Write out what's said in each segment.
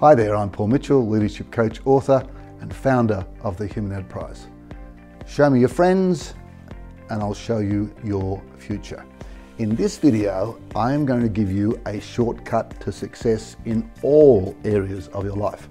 Hi there, I'm Paul Mitchell, leadership coach, author, and founder of The Human Enterprise. Show me your friends, and I'll show you your future. In this video, I am going to give you a shortcut to success in all areas of your life.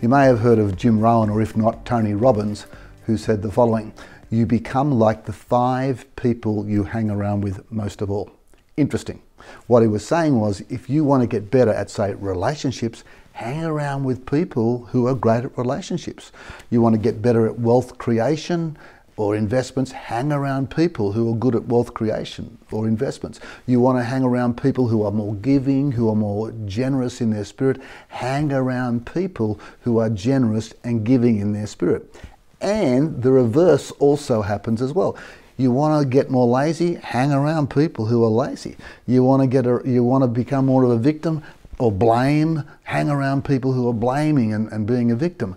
You may have heard of Jim Rohn, or if not, Tony Robbins, who said the following: you become like the 5 people you hang around with most of all. Interesting. What he was saying was, if you want to get better at, say, relationships, hang around with people who are great at relationships. You want to get better at wealth creation or investments, hang around people who are good at wealth creation or investments. You want to hang around people who are more giving, who are more generous in their spirit. Hang around people who are generous and giving in their spirit. And the reverse also happens as well. You want to get more lazy? Hang around people who are lazy. You want to become more of a victim or blame? Hang around people who are blaming and being a victim.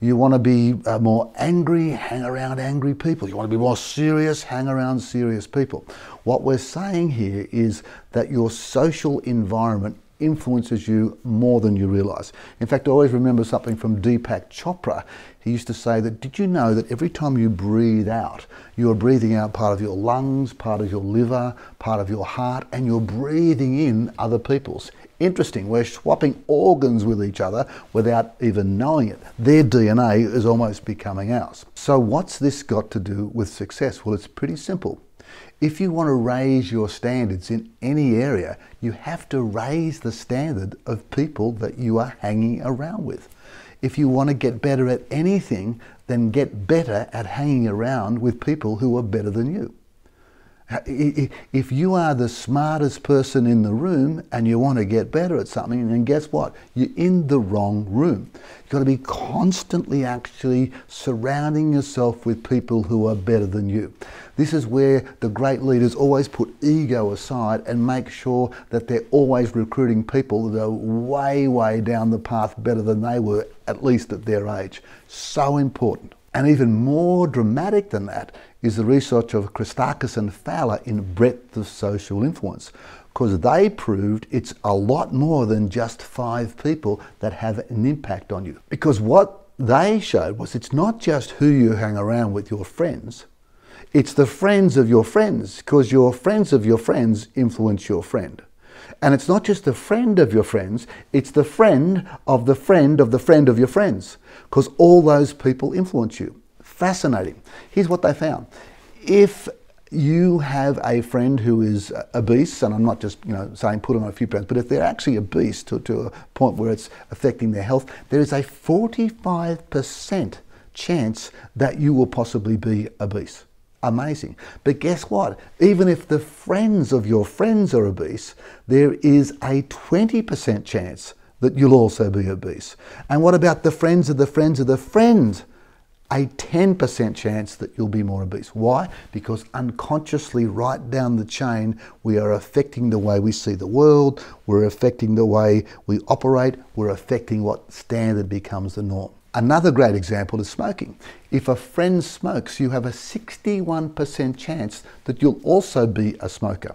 You want to be more angry? Hang around angry people. You want to be more serious? Hang around serious people. What we're saying here is that your social environment influences you more than you realize. In fact, I always remember something from Deepak Chopra. He used to say that, did you know that every time you breathe out, you are breathing out part of your lungs, part of your liver, part of your heart, and you're breathing in other people's. Interesting, we're swapping organs with each other without even knowing it. Their DNA is almost becoming ours. So what's this got to do with success? Well, it's pretty simple. If you want to raise your standards in any area, you have to raise the standard of people that you are hanging around with. If you want to get better at anything, then get better at hanging around with people who are better than you. If you are the smartest person in the room and you want to get better at something, then guess what? You're in the wrong room. You've got to be constantly actually surrounding yourself with people who are better than you. This is where the great leaders always put ego aside and make sure that they're always recruiting people that are way, way down the path better than they were, at least at their age. So important. And even more dramatic than that is the research of Christakis and Fowler in Breadth of Social Influence, because they proved it's a lot more than just 5 people that have an impact on you. Because what they showed was it's not just who you hang around with, your friends, it's the friends of your friends, because your friends of your friends influence your friend. And it's not just the friend of your friends, it's the friend of the friend of the friend of your friends, because all those people influence you. Fascinating. Here's what they found. If you have a friend who is obese, and I'm not just saying put on a few pounds, but if they're actually obese to a point where it's affecting their health, there is a 45% chance that you will possibly be obese. Amazing. But guess what? Even if the friends of your friends are obese, there is a 20% chance that you'll also be obese. And what about the friends of the friends of the friends? A 10% chance that you'll be more obese. Why? Because unconsciously, right down the chain, we are affecting the way we see the world, we're affecting the way we operate, we're affecting what standard becomes the norm. Another great example is smoking. If a friend smokes, you have a 61% chance that you'll also be a smoker.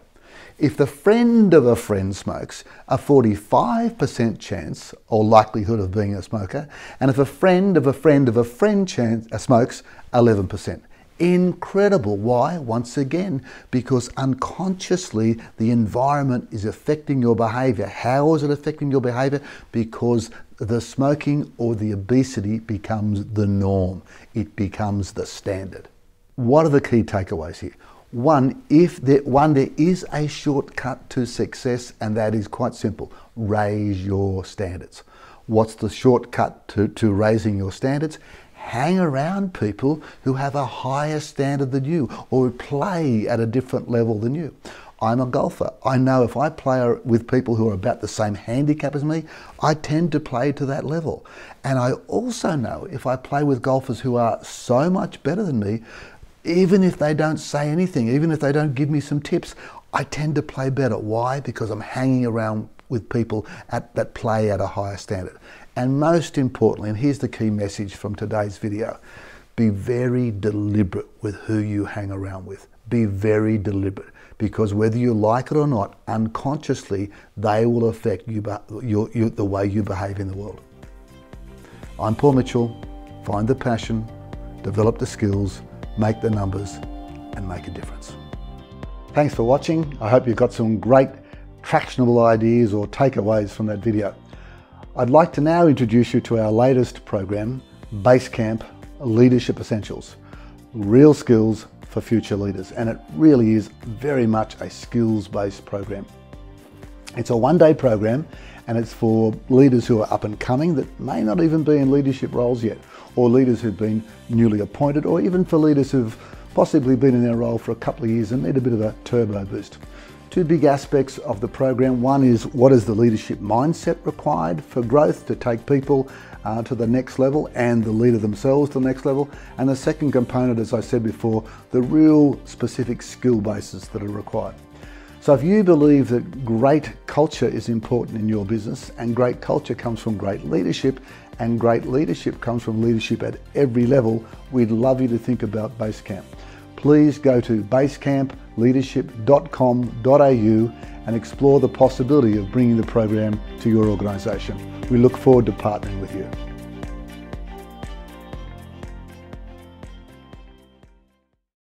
If the friend of a friend smokes, a 45% chance or likelihood of being a smoker. And if a friend of a friend of a friend smokes, 11%. Incredible. Why? Once again, because unconsciously the environment is affecting your behavior. How is it affecting your behavior? Because the smoking or the obesity becomes the norm. It becomes the standard. What are the key takeaways here? One, there is a shortcut to success, and that is quite simple. Raise your standards. What's the shortcut to raising your standards? Hang around people who have a higher standard than you or who play at a different level than you. I'm a golfer. I know if I play with people who are about the same handicap as me, I tend to play to that level. And I also know if I play with golfers who are so much better than me, even if they don't say anything, even if they don't give me some tips, I tend to play better. Why? Because I'm hanging around with people that play at a higher standard. And most importantly, and here's the key message from today's video, be very deliberate with who you hang around with. Be very deliberate, because whether you like it or not, unconsciously, they will affect you, the way you behave in the world. I'm Paul Mitchell. Find the passion, develop the skills, make the numbers, and make a difference. Thanks for watching. I hope you've got some great tractionable ideas or takeaways from that video. I'd like to now introduce you to our latest program, Basecamp Leadership Essentials, real skills for future leaders. And it really is very much a skills-based program. It's a one-day program, and it's for leaders who are up and coming that may not even be in leadership roles yet, or leaders who've been newly appointed, or even for leaders who've possibly been in their role for a couple of years and need a bit of a turbo boost. Two big aspects of the program. One is, what is the leadership mindset required for growth to take people to the next level and the leader themselves to the next level? And the second component, as I said before, the real specific skill bases that are required. So if you believe that great culture is important in your business, and great culture comes from great leadership, and great leadership comes from leadership at every level, we'd love you to think about Basecamp. Please go to basecampleadership.com.au and explore the possibility of bringing the program to your organisation. We look forward to partnering with you.